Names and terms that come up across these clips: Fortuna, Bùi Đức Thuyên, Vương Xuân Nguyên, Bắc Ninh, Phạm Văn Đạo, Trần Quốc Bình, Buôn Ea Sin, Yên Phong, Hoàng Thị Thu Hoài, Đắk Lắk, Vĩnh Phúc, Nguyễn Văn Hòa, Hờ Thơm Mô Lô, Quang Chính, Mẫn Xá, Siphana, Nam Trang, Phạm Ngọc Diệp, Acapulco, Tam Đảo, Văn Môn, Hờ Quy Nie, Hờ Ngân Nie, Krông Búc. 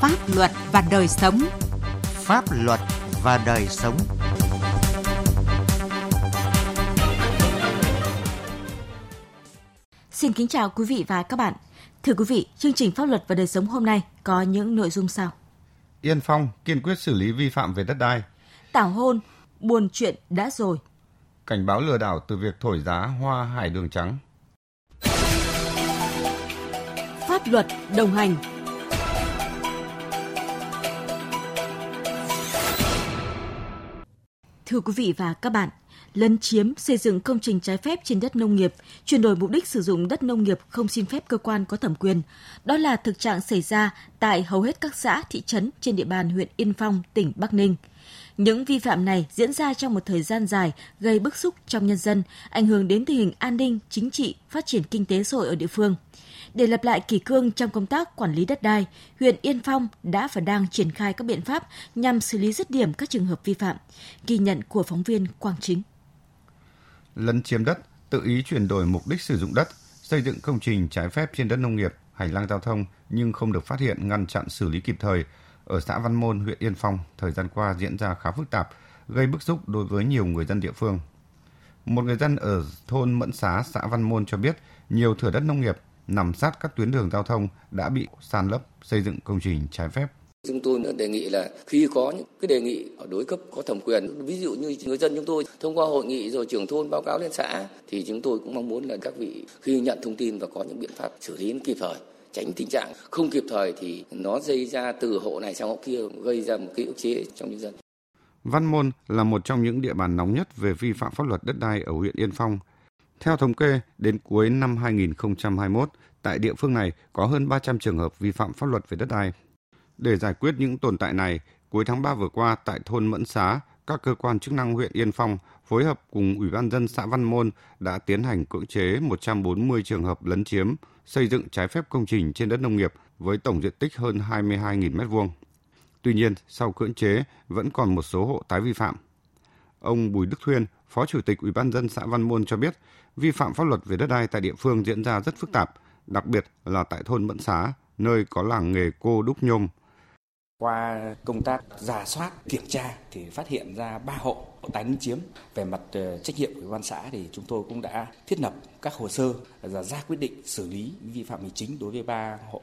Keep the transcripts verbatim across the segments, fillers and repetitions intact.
Pháp luật và đời sống. Pháp luật và đời sống. Xin kính chào quý vị và các bạn. Thưa quý vị, chương trình Pháp luật và đời sống hôm nay có những nội dung sau. Yên Phong kiên quyết xử lý vi phạm về đất đai. Tảo hôn, buồn chuyện đã rồi. Cảnh báo lừa đảo từ việc thổi giá hoa hải đường trắng. Pháp luật đồng hành. Thưa quý vị và các bạn, lấn chiếm, xây dựng công trình trái phép trên đất nông nghiệp, chuyển đổi mục đích sử dụng đất nông nghiệp không xin phép cơ quan có thẩm quyền. Đó là thực trạng xảy ra tại hầu hết các xã, thị trấn trên địa bàn huyện Yên Phong, tỉnh Bắc Ninh. Những vi phạm này diễn ra trong một thời gian dài, gây bức xúc trong nhân dân, ảnh hưởng đến tình hình an ninh, chính trị, phát triển kinh tế xã hội ở địa phương. Để lập lại kỷ cương trong công tác quản lý đất đai, huyện Yên Phong đã và đang triển khai các biện pháp nhằm xử lý dứt điểm các trường hợp vi phạm. Ghi nhận của phóng viên Quang Chính. Lấn chiếm đất, tự ý chuyển đổi mục đích sử dụng đất, xây dựng công trình trái phép trên đất nông nghiệp, hành lang giao thông nhưng không được phát hiện, ngăn chặn, xử lý kịp thời ở xã Văn Môn, huyện Yên Phong thời gian qua diễn ra khá phức tạp, gây bức xúc đối với nhiều người dân địa phương. Một người dân ở thôn Mẫn Xá, xã Văn Môn cho biết nhiều thửa đất nông nghiệp nằm sát các tuyến đường giao thông đã bị san lấp, xây dựng công trình trái phép. Chúng tôi đề nghị là khi có những cái đề nghị ở đối cấp có thẩm quyền, ví dụ như người dân chúng tôi thông qua hội nghị rồi trưởng thôn báo cáo lên xã, thì chúng tôi cũng mong muốn là các vị khi nhận thông tin và có những biện pháp xử lý kịp thời, tránh tình trạng không kịp thời thì nó dây ra từ hộ này sang hộ kia, gây ra một cái ức chế trong nhân dân. Văn Môn là một trong những địa bàn nóng nhất về vi phạm pháp luật đất đai ở huyện Yên Phong. Theo thống kê, đến cuối năm hai nghìn không trăm hai mươi mốt, tại địa phương này có hơn ba trăm trường hợp vi phạm pháp luật về đất đai. Để giải quyết những tồn tại này, cuối tháng ba vừa qua tại thôn Mẫn Xá, các cơ quan chức năng huyện Yên Phong phối hợp cùng Ủy ban nhân dân xã Văn Môn đã tiến hành cưỡng chế một trăm bốn mươi trường hợp lấn chiếm, xây dựng trái phép công trình trên đất nông nghiệp với tổng diện tích hơn hai mươi hai nghìn mét vuông. Tuy nhiên, sau cưỡng chế vẫn còn một số hộ tái vi phạm. Ông Bùi Đức Thuyên, Phó Chủ tịch Ủy ban nhân dân xã Văn Môn cho biết, vi phạm pháp luật về đất đai tại địa phương diễn ra rất phức tạp, đặc biệt là tại thôn Mẫn Xá, nơi có làng nghề cô đúc nhôm. Qua công tác rà soát, kiểm tra thì phát hiện ra ba hộ tái lấn chiếm. Về mặt trách nhiệm của Ủy ban xã thì chúng tôi cũng đã thiết lập các hồ sơ và ra quyết định xử lý vi phạm hành chính đối với ba hộ.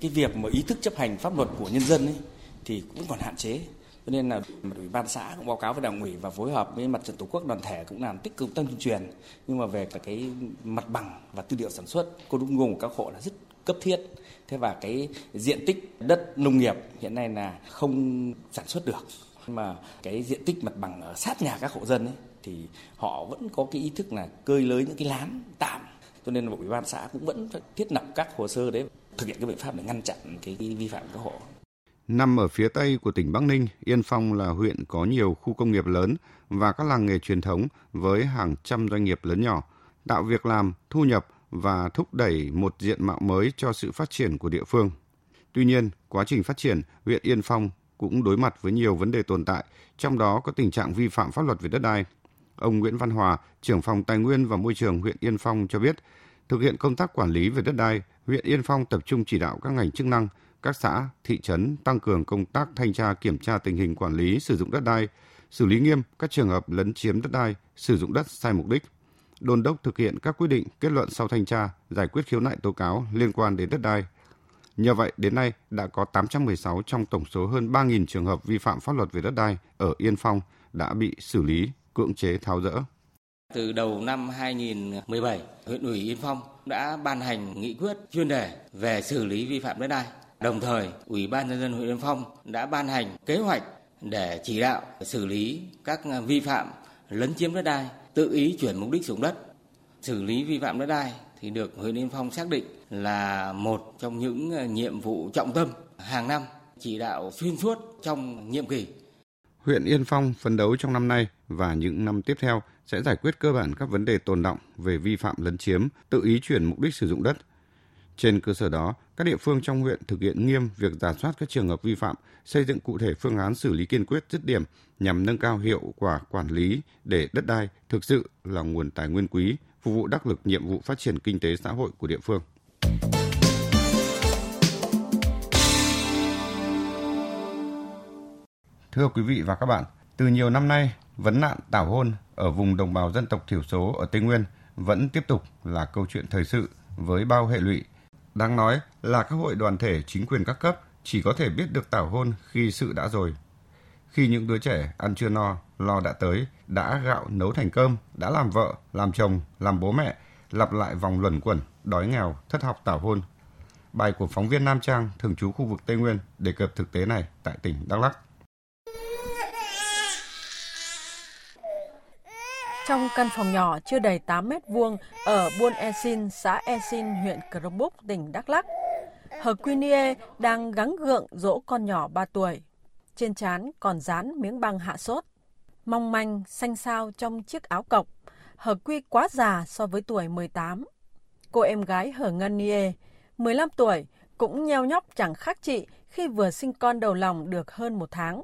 Cái việc mà ý thức chấp hành pháp luật của nhân dân ấy, thì cũng còn hạn chế. Cho nên là Ủy ban xã cũng báo cáo với Đảng ủy và phối hợp với mặt trận Tổ quốc đoàn thể cũng làm tích cực tăng tuyên truyền. Nhưng mà về cả cái mặt bằng và tư liệu sản xuất, cô đúc ngùng của các hộ là rất cấp thiết. Thế và cái diện tích đất nông nghiệp hiện nay là không sản xuất được. Nhưng mà cái diện tích mặt bằng ở sát nhà các hộ dân ấy, thì họ vẫn có cái ý thức là cơi lới những cái lán tạm. Cho nên là Ủy ban xã cũng vẫn thiết lập các hồ sơ đấy, thực hiện cái biện pháp để ngăn chặn cái, cái vi phạm các hộ. Nằm ở phía tây của tỉnh Bắc Ninh, Yên Phong là huyện có nhiều khu công nghiệp lớn và các làng nghề truyền thống với hàng trăm doanh nghiệp lớn nhỏ, tạo việc làm, thu nhập và thúc đẩy một diện mạo mới cho sự phát triển của địa phương. Tuy nhiên, quá trình phát triển, huyện Yên Phong cũng đối mặt với nhiều vấn đề tồn tại, trong đó có tình trạng vi phạm pháp luật về đất đai. Ông Nguyễn Văn Hòa, trưởng phòng Tài nguyên và Môi trường huyện Yên Phong cho biết, thực hiện công tác quản lý về đất đai, huyện Yên Phong tập trung chỉ đạo các ngành chức năng, các xã, thị trấn tăng cường công tác thanh tra kiểm tra tình hình quản lý sử dụng đất đai, xử lý nghiêm các trường hợp lấn chiếm đất đai, sử dụng đất sai mục đích, đôn đốc thực hiện các quyết định, kết luận sau thanh tra, giải quyết khiếu nại tố cáo liên quan đến đất đai. Nhờ vậy, đến nay đã có tám trăm mười sáu trong tổng số hơn ba nghìn trường hợp vi phạm pháp luật về đất đai ở Yên Phong đã bị xử lý, cưỡng chế tháo dỡ. Từ đầu năm hai nghìn không trăm mười bảy, huyện ủy Yên Phong đã ban hành nghị quyết chuyên đề về xử lý vi phạm đất đai. Đồng thời, Ủy ban nhân dân huyện Yên Phong đã ban hành kế hoạch để chỉ đạo xử lý các vi phạm lấn chiếm đất đai, tự ý chuyển mục đích sử dụng đất. Xử lý vi phạm đất đai thì được huyện Yên Phong xác định là một trong những nhiệm vụ trọng tâm hàng năm, chỉ đạo xuyên suốt trong nhiệm kỳ. Huyện Yên Phong phấn đấu trong năm nay và những năm tiếp theo sẽ giải quyết cơ bản các vấn đề tồn đọng về vi phạm lấn chiếm, tự ý chuyển mục đích sử dụng đất. Trên cơ sở đó, các địa phương trong huyện thực hiện nghiêm việc rà soát các trường hợp vi phạm, xây dựng cụ thể phương án xử lý kiên quyết dứt điểm nhằm nâng cao hiệu quả quản lý để đất đai thực sự là nguồn tài nguyên quý, phục vụ đắc lực nhiệm vụ phát triển kinh tế xã hội của địa phương. Thưa quý vị và các bạn, từ nhiều năm nay, vấn nạn tảo hôn ở vùng đồng bào dân tộc thiểu số ở Tây Nguyên vẫn tiếp tục là câu chuyện thời sự với bao hệ lụy. Đáng nói là các hội đoàn thể chính quyền các cấp chỉ có thể biết được tảo hôn khi sự đã rồi. Khi những đứa trẻ ăn chưa no, lo đã tới, đã gạo nấu thành cơm, đã làm vợ, làm chồng, làm bố mẹ, lặp lại vòng luẩn quẩn, đói nghèo, thất học tảo hôn. Bài của phóng viên Nam Trang, thường trú khu vực Tây Nguyên đề cập thực tế này tại tỉnh Đắk Lắk. Trong căn phòng nhỏ chưa đầy tám mét vuông ở Buôn Ea Sin, xã E Sin, huyện Krông Búc, tỉnh Đắk Lắk, Hờ Quy Nie đang gắng gượng dỗ con nhỏ ba tuổi. Trên trán còn dán miếng băng hạ sốt. Mong manh, xanh xao trong chiếc áo cộc, Hờ Quy quá già so với tuổi mười tám. Cô em gái Hờ Ngân Nie, mười lăm tuổi, cũng nheo nhóc chẳng khác chị khi vừa sinh con đầu lòng được hơn một tháng.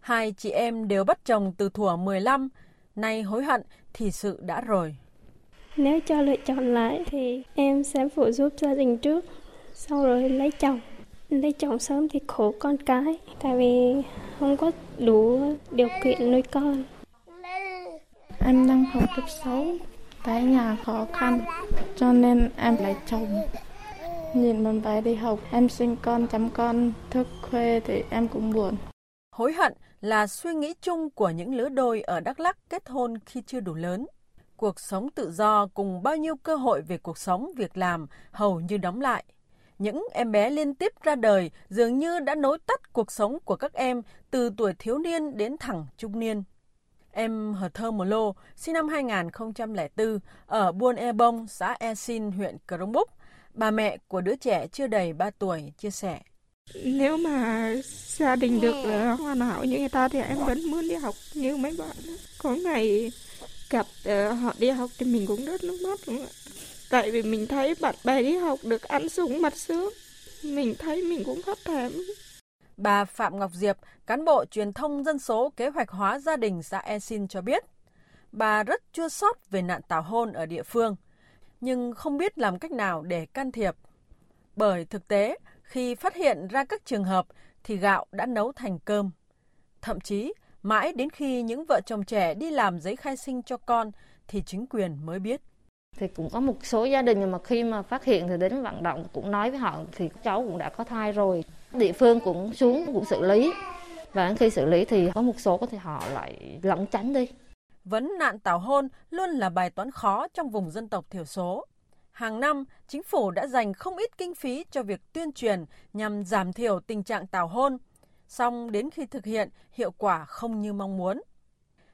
Hai chị em đều bắt chồng từ thuở mười lăm, nay hối hận thì sự đã rồi. Nếu cho lựa chọn lại thì em sẽ phụ giúp gia đình trước, sau rồi lấy chồng. Lấy chồng sớm thì khổ con cái, tại vì không có đủ điều kiện nuôi con. Em đang học cấp sáu, tại nhà khó khăn, cho nên em lấy chồng. Nhìn bạn bè đi học, em sinh con, chăm con, thức khuya thì em cũng buồn. Hối hận là suy nghĩ chung của những lứa đôi ở Đắk Lắk kết hôn khi chưa đủ lớn. Cuộc sống tự do cùng bao nhiêu cơ hội về cuộc sống, việc làm hầu như đóng lại. Những em bé liên tiếp ra đời dường như đã nối tắt cuộc sống của các em từ tuổi thiếu niên đến thẳng trung niên. Em Hờ Thơm Mô Lô, sinh năm hai nghìn không trăm lẻ bốn, ở Buôn Ea Bông, xã E Sin, huyện Krông Búc, bà mẹ của đứa trẻ chưa đầy ba tuổi, chia sẻ. Nếu mà gia đình được hoàn hảo như người ta thì em vẫn muốn đi học như mấy bạn. Có ngày gặp họ đi học thì mình cũng rớt nước mắt, đúng không ạ? Tại vì mình thấy bạn bè đi học được ăn súng mặt sướng, mình thấy mình cũng hấp thèm. Bà Phạm Ngọc Diệp, cán bộ truyền thông dân số kế hoạch hóa gia đình xã E Sin cho biết, bà rất chua xót về nạn tảo hôn ở địa phương, nhưng không biết làm cách nào để can thiệp. Bởi thực tế, khi phát hiện ra các trường hợp thì gạo đã nấu thành cơm. Thậm chí, mãi đến khi những vợ chồng trẻ đi làm giấy khai sinh cho con thì chính quyền mới biết. Thì cũng có một số gia đình mà khi mà phát hiện thì đến vận động cũng nói với họ thì cháu cũng đã có thai rồi. Địa phương cũng xuống cũng xử lý, và khi xử lý thì có một số có thể họ lại lẩn tránh đi. Vấn nạn tảo hôn luôn là bài toán khó trong vùng dân tộc thiểu số. Hàng năm, chính phủ đã dành không ít kinh phí cho việc tuyên truyền nhằm giảm thiểu tình trạng tảo hôn, song đến khi thực hiện, hiệu quả không như mong muốn.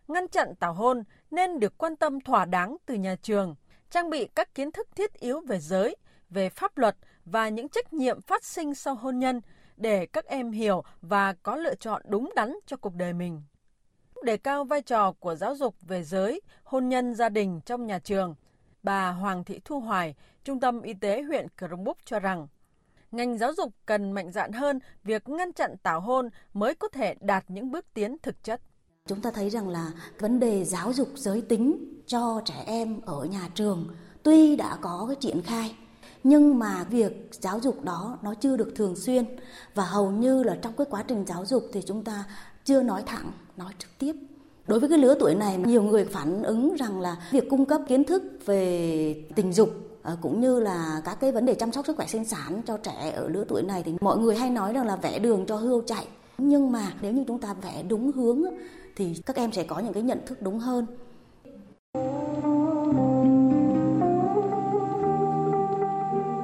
Ngăn chặn tảo hôn nên được quan tâm thỏa đáng từ nhà trường, trang bị các kiến thức thiết yếu về giới, về pháp luật và những trách nhiệm phát sinh sau hôn nhân để các em hiểu và có lựa chọn đúng đắn cho cuộc đời mình. Đề cao vai trò của giáo dục về giới, hôn nhân gia đình trong nhà trường, bà Hoàng Thị Thu Hoài, Trung tâm Y tế huyện Krông Búc cho rằng, ngành giáo dục cần mạnh dạn hơn việc ngăn chặn tảo hôn mới có thể đạt những bước tiến thực chất. Chúng ta thấy rằng là vấn đề giáo dục giới tính cho trẻ em ở nhà trường tuy đã có cái triển khai, nhưng mà việc giáo dục đó nó chưa được thường xuyên, và hầu như là trong cái quá trình giáo dục thì chúng ta chưa nói thẳng, nói trực tiếp. Đối với cái lứa tuổi này, nhiều người phản ứng rằng là việc cung cấp kiến thức về tình dục cũng như là các cái vấn đề chăm sóc sức khỏe sinh sản cho trẻ ở lứa tuổi này thì mọi người hay nói rằng là vẽ đường cho hươu chạy. Nhưng mà nếu như chúng ta vẽ đúng hướng thì các em sẽ có những cái nhận thức đúng hơn.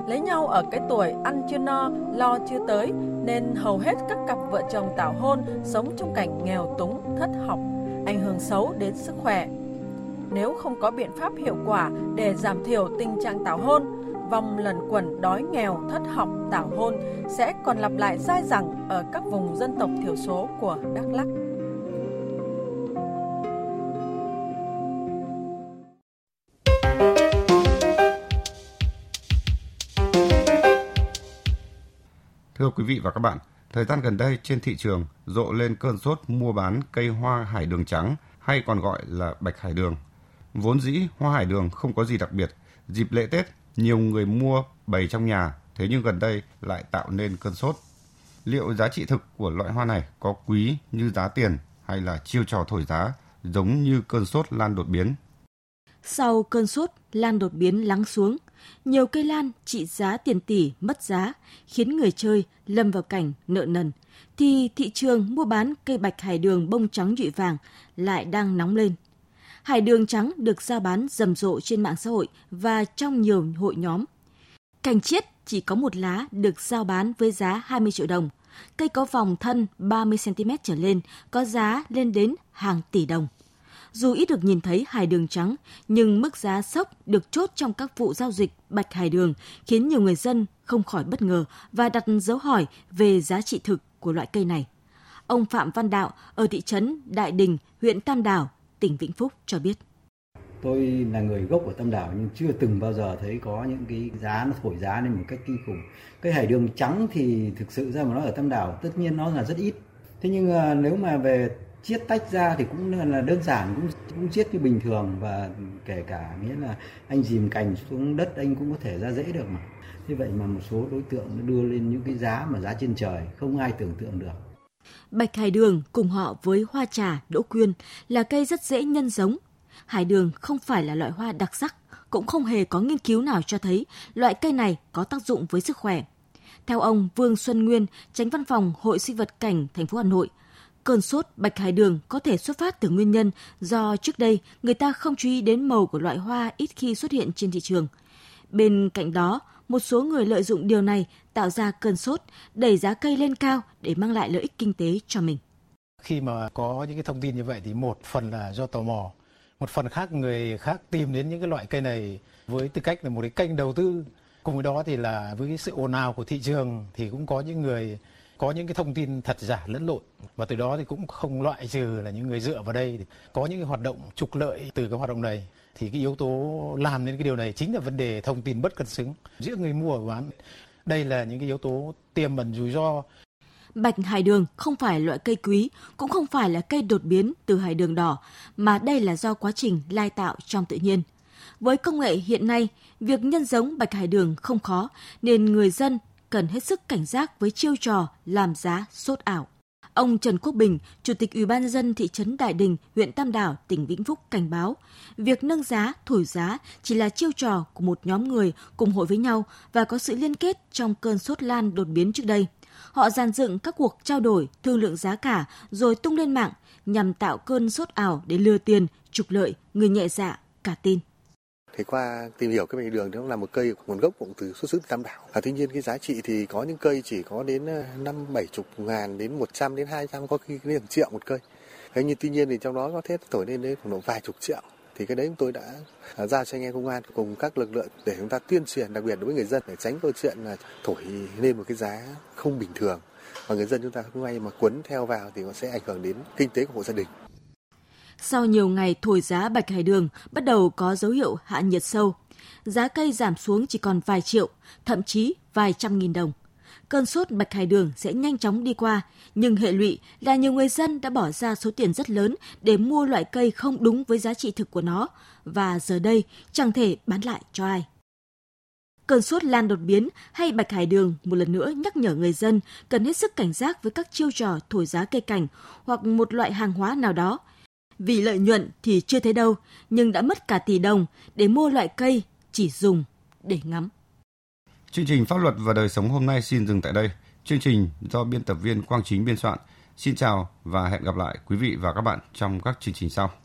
Lấy nhau ở cái tuổi ăn chưa no, lo chưa tới nên hầu hết các cặp vợ chồng tảo hôn sống trong cảnh nghèo túng, thất học, ảnh hưởng xấu đến sức khỏe. Nếu không có biện pháp hiệu quả để giảm thiểu tình trạng tảo hôn, vòng luẩn quẩn đói nghèo, thất học, tảo hôn sẽ còn lặp lại dai dẳng ở các vùng dân tộc thiểu số của Đắk Lắk. Thưa quý vị và các bạn, thời gian gần đây trên thị trường rộ lên cơn sốt mua bán cây hoa hải đường trắng hay còn gọi là bạch hải đường. Vốn dĩ hoa hải đường không có gì đặc biệt, dịp lễ Tết nhiều người mua bày trong nhà, thế nhưng gần đây lại tạo nên cơn sốt. liệu giá trị thực của loại hoa này có quý như giá tiền hay là chiêu trò thổi giá giống như cơn sốt lan đột biến. Sau cơn sốt lan đột biến lắng xuống, nhiều cây lan trị giá tiền tỷ mất giá khiến người chơi lâm vào cảnh nợ nần, thì thị trường mua bán cây bạch hải đường bông trắng nhụy vàng lại đang nóng lên. Hải đường trắng được rao bán rầm rộ trên mạng xã hội và trong nhiều hội nhóm. Cành chiết chỉ có một lá được rao bán với giá hai mươi triệu đồng. Cây có vòng thân ba mươi xăng ti mét trở lên có giá lên đến hàng tỷ đồng. Dù ít được nhìn thấy hải đường trắng, nhưng mức giá sốc được chốt trong các vụ giao dịch bạch hải đường khiến nhiều người dân không khỏi bất ngờ và đặt dấu hỏi về giá trị thực của loại cây này. Ông Phạm Văn Đạo ở thị trấn Đại Đình, huyện Tam Đảo, tỉnh Vĩnh Phúc cho biết. Tôi là người gốc ở Tam Đảo nhưng chưa từng bao giờ thấy có những cái giá nó thổi giá lên một cách kinh khủng. Cái hải đường trắng thì thực sự ra mà nó ở Tam Đảo tất nhiên nó là rất ít. Thế nhưng nếu mà về chiết tách ra thì cũng là đơn giản, cũng cũng chiết như bình thường, và kể cả nghĩa là anh dìm cành xuống đất anh cũng có thể ra rễ được mà. Thế vậy mà một số đối tượng nó đưa lên những cái giá mà giá trên trời không ai tưởng tượng được. Bạch hải đường cùng họ với hoa trà, đỗ quyên là cây rất dễ nhân giống. Hải đường không phải là loại hoa đặc sắc, cũng không hề có nghiên cứu nào cho thấy loại cây này có tác dụng với sức khỏe. Theo ông Vương Xuân Nguyên, Chánh Văn phòng Hội Sinh vật Cảnh thành phố Hà Nội, cơn sốt bạch hải đường có thể xuất phát từ nguyên nhân do trước đây người ta không chú ý đến màu của loại hoa ít khi xuất hiện trên thị trường. Bên cạnh đó, một số người lợi dụng điều này tạo ra cơn sốt, đẩy giá cây lên cao để mang lại lợi ích kinh tế cho mình. Khi mà có những cái thông tin như vậy thì một phần là do tò mò, một phần khác người khác tìm đến những cái loại cây này với tư cách là một cái kênh đầu tư. Cùng với đó thì là với cái sự ồn ào của thị trường thì cũng có những người có những cái thông tin thật giả lẫn lộn, và từ đó thì cũng không loại trừ là những người dựa vào đây có những cái hoạt động trục lợi từ cái hoạt động này. Thì cái yếu tố làm nên cái điều này chính là vấn đề thông tin bất cân xứng giữa người mua và bán. Đây là những cái yếu tố tiềm ẩn rủi ro. Bạch hải đường không phải loại cây quý, cũng không phải là cây đột biến từ hải đường đỏ, mà đây là do quá trình lai tạo trong tự nhiên. Với công nghệ hiện nay, việc nhân giống bạch hải đường không khó, nên người dân cần hết sức cảnh giác với chiêu trò làm giá sốt ảo. Ông Trần Quốc Bình, Chủ tịch Ủy ban nhân dân thị trấn Đại Đình, huyện Tam Đảo, tỉnh Vĩnh Phúc cảnh báo, việc nâng giá, thổi giá chỉ là chiêu trò của một nhóm người cùng hội với nhau và có sự liên kết trong cơn sốt lan đột biến trước đây. Họ dàn dựng các cuộc trao đổi, thương lượng giá cả rồi tung lên mạng nhằm tạo cơn sốt ảo để lừa tiền, trục lợi người nhẹ dạ cả tin. Thì qua tìm hiểu cái bạch đường nó là một cây nguồn gốc cũng từ xuất xứ Tam Đảo. À, tuy nhiên cái giá trị thì có những cây chỉ có đến năm bảy chục ngàn đến một trăm đến hai trăm, có khi đến một triệu một cây. Thế nhưng tuy nhiên thì trong đó có thể thổi lên đến khoảng vài chục triệu. Thì cái đấy chúng tôi đã giao cho anh em công an cùng các lực lượng để chúng ta tuyên truyền, đặc biệt đối với người dân để tránh câu chuyện là thổi lên một cái giá không bình thường và người dân chúng ta không may mà cuốn theo vào thì nó sẽ ảnh hưởng đến kinh tế của hộ gia đình. Sau nhiều ngày thổi giá bạch hải đường bắt đầu có dấu hiệu hạ nhiệt sâu. Giá cây giảm xuống chỉ còn vài triệu, thậm chí vài trăm nghìn đồng. Cơn sốt bạch hải đường sẽ nhanh chóng đi qua, nhưng hệ lụy là nhiều người dân đã bỏ ra số tiền rất lớn để mua loại cây không đúng với giá trị thực của nó, và giờ đây chẳng thể bán lại cho ai. Cơn sốt lan đột biến hay bạch hải đường một lần nữa nhắc nhở người dân cần hết sức cảnh giác với các chiêu trò thổi giá cây cảnh hoặc một loại hàng hóa nào đó. Vì lợi nhuận thì chưa thấy đâu, nhưng đã mất cả tỷ đồng để mua loại cây chỉ dùng để ngắm. Chương trình Pháp luật và đời sống hôm nay xin dừng tại đây. Chương trình do biên tập viên Quang Chính biên soạn. Xin chào và hẹn gặp lại quý vị và các bạn trong các chương trình sau.